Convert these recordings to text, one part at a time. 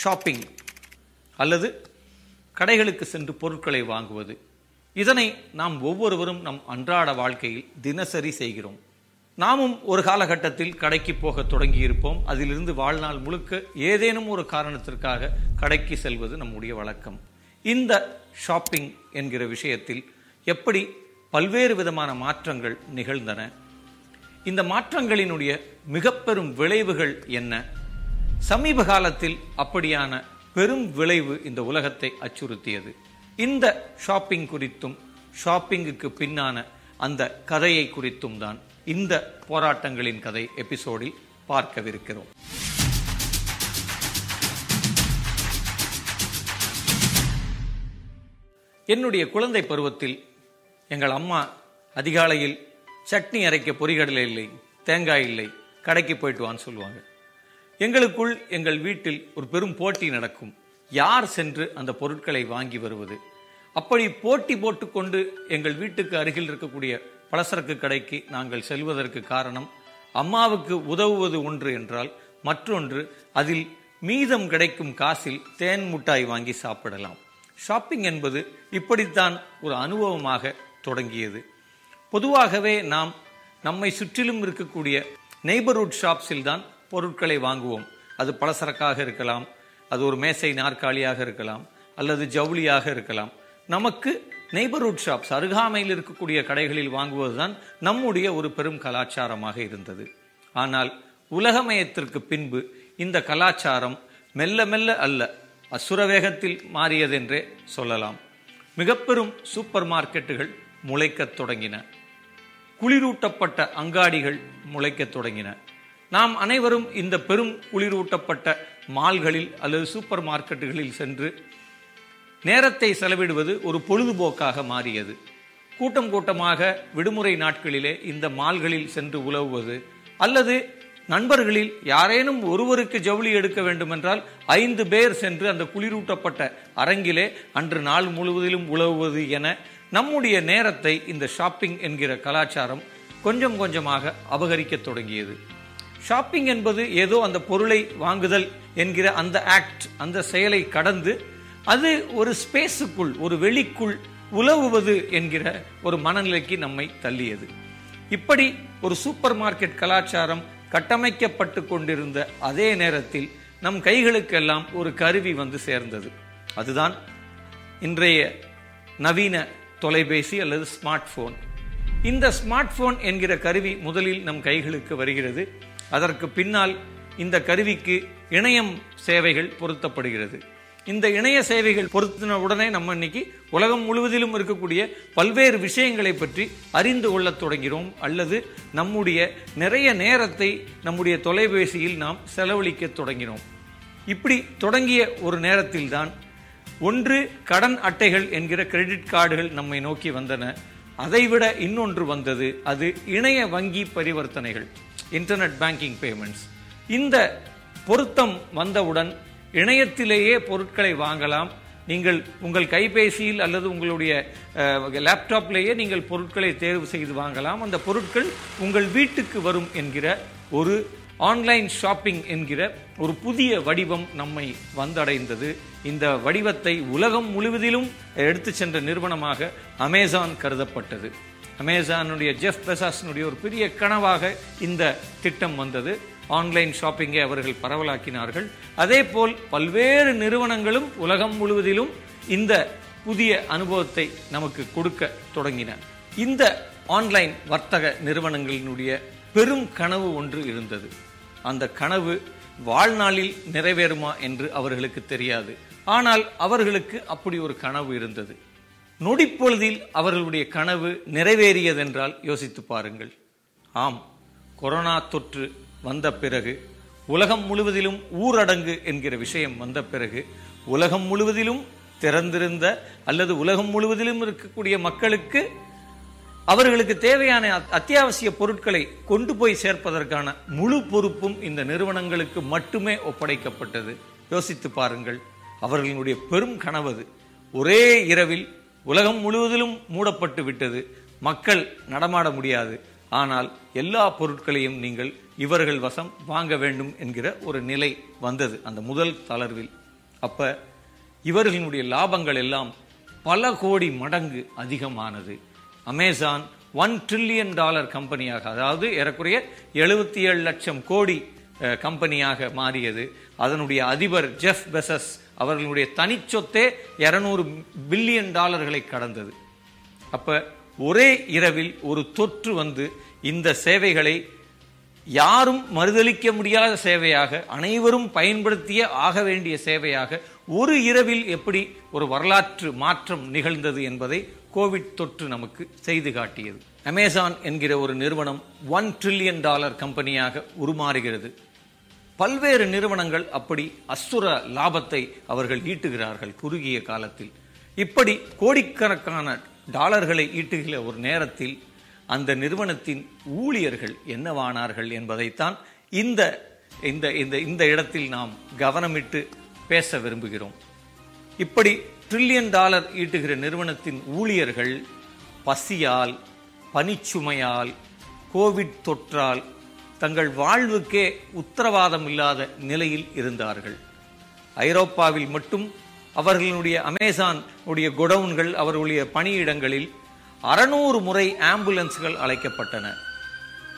Shopping அல்லது கடைகளுக்கு சென்று பொருட்களை வாங்குவது. இதனை நாம் ஒவ்வொருவரும் நம் அன்றாட வாழ்க்கையில் தினசரி செய்கிறோம். நாமும் ஒரு காலகட்டத்தில் கடைக்கு போக தொடங்கியிருப்போம். அதிலிருந்து வாழ்நாள் முழுக்க ஏதேனும் ஒரு காரணத்திற்காக கடைக்கு செல்வது நம்முடைய வழக்கம். இந்த ஷாப்பிங் என்கிற விஷயத்தில் எப்படி பல்வேறு விதமான மாற்றங்கள் நிகழ்ந்தன, இந்த மாற்றங்களினுடைய மிக பெரும் விளைவுகள் என்ன, சமீப காலத்தில் அப்படியான பெரும் விளைவு இந்த உலகத்தை அச்சுறுத்தியது, இந்த ஷாப்பிங் குறித்தும் ஷாப்பிங்குக்கு பின்னான அந்த கதையை குறித்தும் தான் இந்த போராட்டங்களின் கதை எபிசோடில் பார்க்கவிருக்கிறோம். என்னுடைய குழந்தை பருவத்தில் எங்கள் அம்மா அதிகாலையில் சட்னி அரைக்க பொரிகடலை இல்லை, தேங்காய் இல்லை, கடைக்கு போயிட்டு வான்னு சொல்லுவாங்க. எங்களுக்குள் எங்கள் வீட்டில் ஒரு பெரும் போட்டி நடக்கும், யார் சென்று அந்த பொருட்களை வாங்கி வருவது. அப்படி போட்டி போட்டுக்கொண்டு எங்கள் வீட்டுக்கு அருகில் இருக்கக்கூடிய பலசரக்கு கடைக்கு நாங்கள் செல்வதற்கு காரணம், அம்மாவுக்கு உதவுவது ஒன்று என்றால் மற்றொன்று அதில் மீதம் கிடைக்கும் காசில் தேன் முட்டாய் வாங்கி சாப்பிடலாம். ஷாப்பிங் என்பது இப்படித்தான் ஒரு அனுபவமாக தொடங்கியது. பொதுவாகவே நாம் நம்மை சுற்றிலும் இருக்கக்கூடிய நெய்பர்ஹுட் ஷாப்ஸில் தான் பொருட்களை வாங்குவோம். அது பலசரக்காக இருக்கலாம், அது ஒரு மேசை நாற்காலியாக இருக்கலாம், அல்லது ஜவுளியாக இருக்கலாம். நமக்கு நெய்பர்ஹுட் ஷாப்ஸ், அருகாமையில் இருக்கக்கூடிய கடைகளில் வாங்குவதுதான் நம்முடைய ஒரு பெரும் கலாச்சாரமாக இருந்தது. ஆனால் உலகமயத்திற்கு பின்பு இந்த கலாச்சாரம் மெல்ல மெல்ல அல்ல, அசுரவேகத்தில் மாறியதென்றே சொல்லலாம். மிகப்பெரும் சூப்பர் மார்க்கெட்டுகள் முளைக்கத் தொடங்கின, குளிரூட்டப்பட்ட அங்காடிகள் முளைக்கத் தொடங்கின. நாம் அனைவரும் இந்த பெரும் குளிரூட்டப்பட்ட மால்களில் அல்லது சூப்பர் மார்க்கெட்டுகளில் சென்று நேரத்தை செலவிடுவது ஒரு பொழுதுபோக்காக மாறியது. கூட்டம் கூட்டமாக விடுமுறை நாட்களிலே இந்த மால்களில் சென்று உலவுவது, அல்லது நண்பர்களில் யாரேனும் ஒருவருக்கு ஜவுளி எடுக்க வேண்டுமென்றால் 5 பேர் சென்று அந்த குளிரூட்டப்பட்ட அரங்கிலே அன்று நாள் முழுவதிலும் உலவுவது என நம்முடைய நேரத்தை இந்த ஷாப்பிங் என்கிற கலாச்சாரம் கொஞ்சம் கொஞ்சமாக அபகரிக்க தொடங்கியது. ஷாப்பிங் என்பது ஏதோ அந்த பொருளை வாங்குதல் என்கிற அந்த ஆக்ட், அந்த செயலை கடந்து அது ஒரு ஸ்பேஸுக்குள், ஒரு வெளிக்குள் உலவுவது என்கிற ஒரு மனநிலைக்கு நம்மை தள்ளியது. இப்படி ஒரு சூப்பர் மார்க்கெட் கலாச்சாரம் கட்டமைக்கப்பட்டு கொண்டிருந்த அதே நேரத்தில் நம் கைகளுக்கெல்லாம் ஒரு கருவி வந்து சேர்ந்தது. அதுதான் இன்றைய நவீன தொலைபேசி அல்லது ஸ்மார்ட் போன். இந்த ஸ்மார்ட் போன் என்கிற கருவி முதலில் நம் கைகளுக்கு வருகிறது. அதற்கு பின்னால் இந்த கருவிக்கு இணையம் சேவைகள் பொருத்தப்படுகிறது. இந்த இணைய சேவைகள் பொருத்தின உடனே நம்ம இன்னைக்கு உலகம் முழுவதிலும் இருக்கக்கூடிய பல்வேறு விஷயங்களை பற்றி அறிந்து கொள்ள தொடங்கிறோம், அல்லது நம்முடைய நிறைய நேரத்தை நம்முடைய தொலைபேசியில் நாம் செலவழிக்க தொடங்கினோம். இப்படி தொடங்கிய ஒரு நேரத்தில்தான் ஒன்று கடன் அட்டைகள் என்கிற கிரெடிட் கார்டுகள் நம்மை நோக்கி வந்தன. அதைவிட இன்னொன்று வந்தது, அது இணைய வங்கி பரிவர்த்தனைகள், இன்டர்நெட் பேங்கிங் பேமெண்ட்ஸ். இந்த பொருத்தம் வந்தவுடன் இணையத்திலேயே பொருட்களை வாங்கலாம், நீங்கள் உங்கள் கைபேசியில் அல்லது உங்களுடைய லேப்டாப்லேயே நீங்கள் பொருட்களை தேர்வு செய்து வாங்கலாம், அந்த பொருட்கள் உங்கள் வீட்டுக்கு வரும் என்கிற ஒரு ஆன்லைன் ஷாப்பிங் என்கிற ஒரு புதிய வடிவம் நம்மை வந்தடைந்தது. இந்த வடிவத்தை உலகம் முழுவதிலும் எடுத்து சென்ற நிறுவனமாக அமேசான் கருதப்பட்டது. அமேசானுடைய ஜெஃப் பெசாஸினுடைய ஒரு பெரிய கனவாக இந்த திட்டம் வந்தது. ஆன்லைன் ஷாப்பிங்கை அவர்கள் பரவலாக்கினார்கள். அதே போல் பல்வேறு நிறுவனங்களும் உலகம் முழுவதிலும் இந்த புதிய அனுபவத்தை நமக்கு கொடுக்க தொடங்கின. இந்த ஆன்லைன் வர்த்தக நிறுவனங்களினுடைய பெரும் கனவு ஒன்று இருந்தது. அந்த கனவு வாழ்நாளில் நிறைவேறுமா என்று அவர்களுக்கு தெரியாது. ஆனால் அவர்களுக்கு அப்படி ஒரு கனவு இருந்தது. நொடிப்பொழுதில் அவர்களுடைய கனவு நிறைவேறியதென்றால் யோசித்து பாருங்கள். ஆம், கொரோனா தொற்று வந்த பிறகு, உலகம் முழுவதிலும் ஊரடங்கு என்கிற விஷயம் வந்த பிறகு, உலகம் முழுவதிலும் திறந்திருந்த அல்லது உலகம் முழுவதிலும் இருக்கக்கூடிய மக்களுக்கு அவர்களுக்கு தேவையான அத்தியாவசிய பொருட்களை கொண்டு போய் சேர்ப்பதற்கான முழு பொறுப்பும் இந்த நிறுவனங்களுக்கு மட்டுமே ஒப்படைக்கப்பட்டது. யோசித்து பாருங்கள், அவர்களுடைய பெரும் கனவு ஒரே இரவில் உலகம் முழுவதிலும் மூடப்பட்டு விட்டது. மக்கள் நடமாட முடியாது, ஆனால் எல்லா பொருட்களையும் நீங்கள் இவர்கள் வசம் வாங்க வேண்டும் என்கிற ஒரு நிலை வந்தது அந்த முதல் தளர்வில். அப்ப இவர்களினுடைய லாபங்கள் எல்லாம் பல கோடி மடங்கு அதிகமானது. அமேசான் $1 trillion கம்பெனியாக, அதாவது ஏறக்குறைய 77 லட்சம் கோடி கம்பெனியாக மாறியது. அதனுடைய அதிபர் ஜெஃப் பெசஸ் அவர்களுடைய தனிச்சொத்தே $200 பில்லியன் கடந்தது. அப்ப ஒரே இரவில் ஒரு தொற்று வந்து இந்த சேவைகளை யாரும் மறுதளிக்க முடியாத சேவையாக, அனைவரும் பயன்படுத்திய ஆக வேண்டிய சேவையாக ஒரு இரவில் எப்படி ஒரு வரலாற்று மாற்றம் நிகழ்ந்தது என்பதை கோவிட் தொற்று நமக்கு செய்து காட்டியது. அமேசான் என்கிற ஒரு நிறுவனம் $1 trillion கம்பெனியாக உருமாறுகிறது. பல்வேறு நிறுவனங்கள் அப்படி அசுர லாபத்தை அவர்கள் ஈட்டுகிறார்கள் குறுகிய காலத்தில். இப்படி கோடிக்கணக்கான டாலர்களை ஈட்டுகிற ஒரு நேரத்தில் அந்த நிறுவனத்தின் ஊழியர்கள் என்னவானார்கள் என்பதைத்தான் இந்த இந்த இந்த இடத்தில் நாம் கவனமிட்டு பேச விரும்புகிறோம். இப்படி $1 trillion ஈட்டுகிற நிறுவனத்தின் ஊழியர்கள் பசியால், பனிச்சுமையால், கோவிட் தொற்றால் தங்கள் வாழ்வுக்கே உத்தரவாதம் இல்லாத நிலையில் இருந்தார்கள். ஐரோப்பாவில் மட்டும் அவர்களுடைய அமேசான் உடைய குடவுன்கள், அவர்களுடைய பணியிடங்களில் 600 முறை ஆம்புலன்ஸ்கள் அழைக்கப்பட்டன.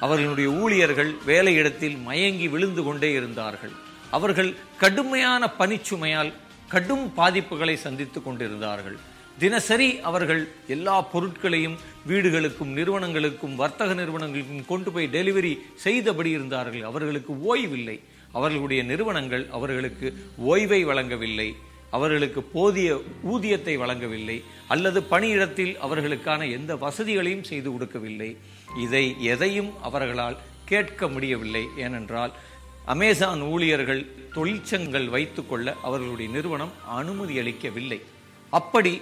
அவர்களுடைய ஊழியர்கள் வேலையிடத்தில் மயங்கி விழுந்து கொண்டே இருந்தார்கள். அவர்கள் கடுமையான பணிச்சுமையால் கடும் பாதிப்புகளை சந்தித்து கொண்டிருந்தார்கள். தினசரி அவர்கள் எல்லா பொருட்களையும் வீடுகளுக்கும், நிறுவனங்களுக்கும், வர்த்தக நிறுவனங்களுக்கும் கொண்டு போய் டெலிவரி செய்தபடி இருந்தார்கள். அவர்களுக்கு ஓய்வில்லை. அவர்களுடைய நிறுவனங்கள் அவர்களுக்கு ஓய்வை வழங்கவில்லை, அவர்களுக்கு போதிய ஊதியத்தை வழங்கவில்லை, அல்லது பணியிடத்தில் அவர்களுக்கான எந்த வசதிகளையும் செய்து கொடுக்கவில்லை. இதை எதையும் அவர்களால் கேட்க முடியவில்லை. ஏனென்றால் அமேசான் ஊழியர்கள் தொழிற்சங்கங்கள் வைத்துக்கொள்ள அவர்களுடைய நிறுவனம் அனுமதி அளிக்கவில்லை. அப்படி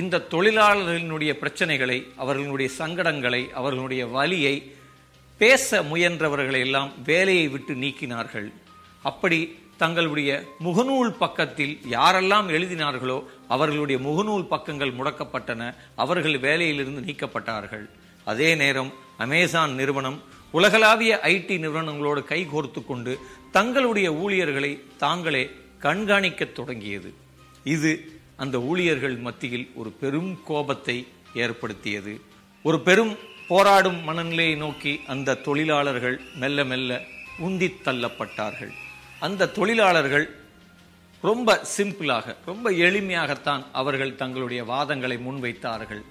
இந்த தொழிலாளர்களினுடைய பிரச்சனைகளை, அவர்களுடைய சங்கடங்களை, அவர்களுடைய வலியை பேச முயன்றவர்களை எல்லாம் வேலையை விட்டு நீக்கினார்கள். அப்படி தங்களுடைய முகநூல் பக்கத்தில் யாரெல்லாம் எழுதினார்களோ அவர்களுடைய முகநூல் பக்கங்கள் முடக்கப்பட்டன. அவர்கள் வேலையிலிருந்து நீக்கப்பட்டார்கள். அதே நேரம் அமேசான் நிறுவனம் உலகளாவிய ஐடி நிறுவனங்களோடு கைகோர்த்து கொண்டு தங்களுடைய ஊழியர்களை தாங்களே கண்காணிக்க தொடங்கியது. இது அந்த ஊழியர்கள் மத்தியில் ஒரு பெரும் கோபத்தை ஏற்படுத்தியது. ஒரு பெரும் போராடும் மனநிலையை நோக்கி அந்த தொழிலாளர்கள் மெல்ல மெல்ல உந்தி தள்ளப்பட்டார்கள். அந்த தொழிலாளர்கள் ரொம்ப சிம்பிளாக, ரொம்ப எளிமையாகத்தான் அவர்கள் தங்களுடைய வாதங்களை முன்வைத்தார்கள்.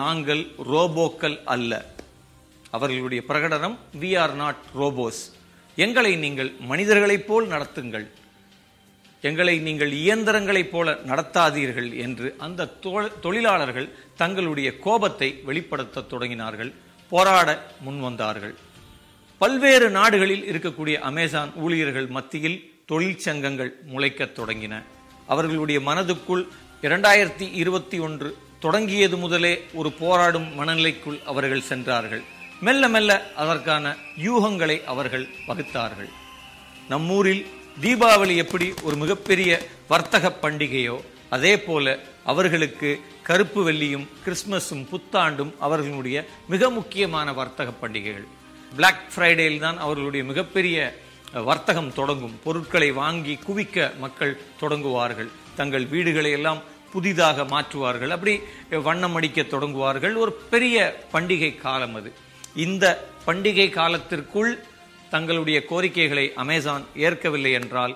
நாங்கள் ரோபோக்கள் அல்ல. அவர்களுடைய பிரகடனம், வி ஆர் நாட் ரோபோஸ். எங்களை நீங்கள் மனிதர்களைப் போல் நடத்துங்கள், எங்களை நீங்கள் இயந்திரங்களைப் போல நடத்தாதீர்கள் என்று அந்த தொழிலாளர்கள் தங்களுடைய கோபத்தை வெளிப்படுத்த தொடங்கினார்கள், போராட முன்வந்தார்கள். பல்வேறு நாடுகளில் இருக்கக்கூடிய அமேசான் ஊழியர்கள் மத்தியில் தொழிற்சங்கங்கள் முளைக்கத் தொடங்கின. அவர்களுடைய மனதுக்குள் 2021 தொடங்கியது முதலே ஒரு போராடும் மனநிலைக்குள் அவர்கள் சென்றார்கள். மெல்ல மெல்ல அதற்கான யூகங்களை அவர்கள் வகுத்தார்கள். நம்மூரில் தீபாவளி எப்படி ஒரு மிகப்பெரிய வர்த்தக பண்டிகையோ அதே போல அவர்களுக்கு கருப்பு வெள்ளியும் கிறிஸ்மஸும் புத்தாண்டும் அவர்களுடைய மிக முக்கியமான வர்த்தக பண்டிகைகள். பிளாக் ஃப்ரைடேயில் தான் அவர்களுடைய மிகப்பெரிய வர்த்தகம் தொடங்கும். பொருட்களை வாங்கி குவிக்க மக்கள் தொடங்குவார்கள். தங்கள் வீடுகளை எல்லாம் புதிதாக மாற்றுவார்கள். அப்படி வண்ணம் அடிக்க தொடங்குவார்கள். ஒரு பெரிய பண்டிகை காலம் அது. இந்த பண்டிகை காலத்திற்குள் தங்களுடைய கோரிக்கைகளை அமேசான் ஏற்கவில்லை என்றால்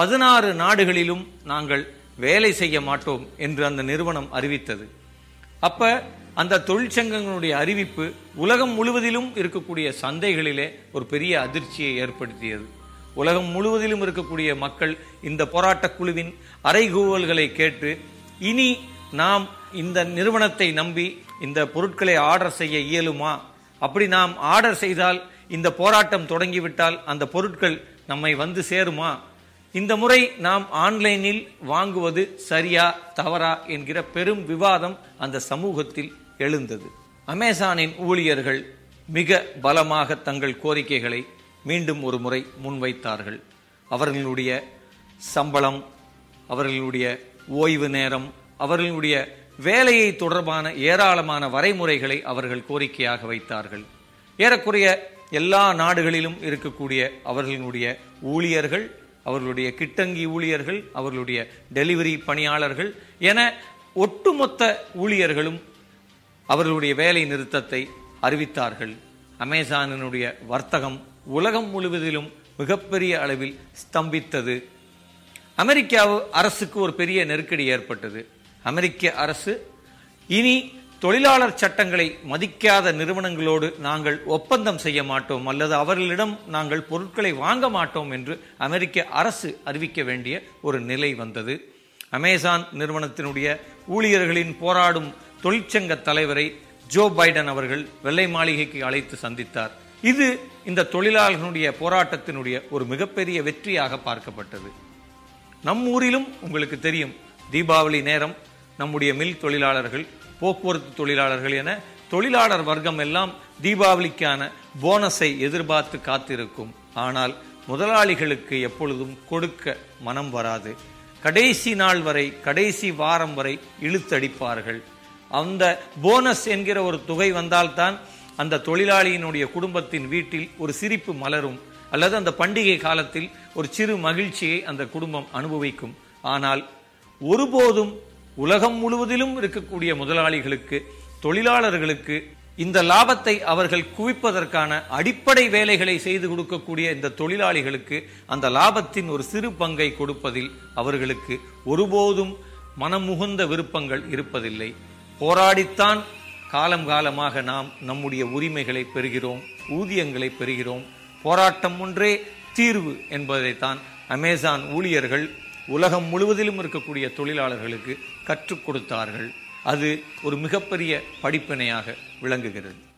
16 நாடுகளிலும் நாங்கள் வேலை செய்ய மாட்டோம் என்று அந்த நிறுவனம் அறிவித்தது. அப்ப அந்த தொழிற்சங்கங்களுடைய அறிவிப்பு உலகம் முழுவதிலும் இருக்கக்கூடிய சந்தைகளிலே ஒரு பெரிய அதிர்ச்சியை ஏற்படுத்தியது. உலகம் முழுவதிலும் இருக்கக்கூடிய மக்கள் இந்த போராட்ட குழுவின் அறைகூவல்களை கேட்டு, இனி நாம் இந்த நிறுவனத்தை நம்பி இந்த பொருட்களை ஆர்டர் செய்ய இயலுமா? அப்படி நாம் ஆர்டர் செய்தால் இந்த போராட்டம் தொடங்கிவிட்டால் அந்த பொருட்கள் நம்மை வந்து சேருமா? இந்த முறை நாம் ஆன்லைனில் வாங்குவது சரியா தவறா என்கிற பெரும் விவாதம் அந்த சமூகத்தில் எழுந்தது. அமேசானின் ஊழியர்கள் மிக பலமாக தங்கள் கோரிக்கைகளை மீண்டும் ஒரு முறை முன்வைத்தார்கள். அவர்களுடைய சம்பளம், அவர்களுடைய ஓய்வு நேரம், அவர்களுடைய வேலையை தொடர்பான ஏராளமான வரைமுறைகளை அவர்கள் கோரிக்கையாக வைத்தார்கள். ஏறக்குறைய எல்லா நாடுகளிலும் இருக்கக்கூடிய அவர்களுடைய ஊழியர்கள் அவர்களுடைய கிட்டங்கி ஊழியர்கள், அவர்களுடைய டெலிவரி பணியாளர்கள் என ஒட்டுமொத்த ஊழியர்களும் அவர்களுடைய வேலை நிறுத்தத்தை அறிவித்தார்கள். அமேசானினுடைய வர்த்தகம் உலகம் முழுவதிலும் மிகப்பெரிய அளவில் ஸ்தம்பித்தது. அமெரிக்கா அரசுக்கு ஒரு பெரிய நெருக்கடி ஏற்பட்டது. அமெரிக்க அரசு இனி தொழிலாளர் சட்டங்களை மதிக்காத நிறுவனங்களோடு நாங்கள் ஒப்பந்தம் செய்ய மாட்டோம் அல்லது அவர்களிடம் நாங்கள் பொருட்களை வாங்க மாட்டோம் என்று அமெரிக்க அரசு அறிவிக்க வேண்டிய ஒரு நிலை வந்தது. அமேசான் நிறுவனத்தினுடைய ஊழியர்களின் போராடும் தொழிற்சங்க தலைவரை ஜோ பைடன் அவர்கள் வெள்ளை மாளிகைக்கு அழைத்து சந்தித்தார். இது இந்த தொழிலாளர்களுடைய போராட்டத்தினுடைய ஒரு மிகப்பெரிய வெற்றியாக பார்க்கப்பட்டது. நம் ஊரிலும் உங்களுக்கு தெரியும், தீபாவளி நேரம் நம்முடைய மில் தொழிலாளர்கள், போக்குவரத்து தொழிலாளர்கள் என தொழிலாளர் வர்க்கம் எல்லாம் தீபாவளிக்கான போனஸை எதிர்பார்த்து காத்திருக்கும். ஆனால் முதலாளிகளுக்கு எப்பொழுதும் கொடுக்க மனம் வராது. கடைசி நாள் வரை, கடைசி வாரம் வரை இழுத்தடிப்பார்கள். அந்த போனஸ் என்கிற ஒரு தொகை வந்தால்தான் அந்த தொழிலாளியினுடைய குடும்பத்தின் வீட்டில் ஒரு சிரிப்பு மலரும் அல்லது அந்த பண்டிகை காலத்தில் ஒரு சிறு மகிழ்ச்சியை அந்த குடும்பம் அனுபவிக்கும். ஆனால் ஒருபோதும் உலகம் முழுவதிலும் இருக்கக்கூடிய முதலாளிகளுக்கு, தொழிலாளர்களுக்கு இந்த லாபத்தை அவர்கள் குவிப்பதற்கான அடிப்படை வேலைகளை செய்து கொடுக்கக்கூடிய இந்த தொழிலாளிகளுக்கு அந்த லாபத்தின் ஒரு சிறு பங்கை கொடுப்பதில் அவர்களுக்கு ஒருபோதும் மனமுகுந்த விருப்பங்கள் இருப்பதில்லை. போராடித்தான் காலம் காலமாக நாம் நம்முடைய உரிமைகளை பெறுகிறோம், ஊதியங்களை பெறுகிறோம். போராட்டம் ஒன்றே தீர்வு என்பதைத்தான் அமேசான் ஊழியர்கள் உலகம் முழுவதிலும் இருக்கக்கூடிய தொழிலாளர்களுக்கு கற்றுக் கொடுத்தார்கள். அது ஒரு மிகப்பெரிய படிப்பினையாக விளங்குகிறது.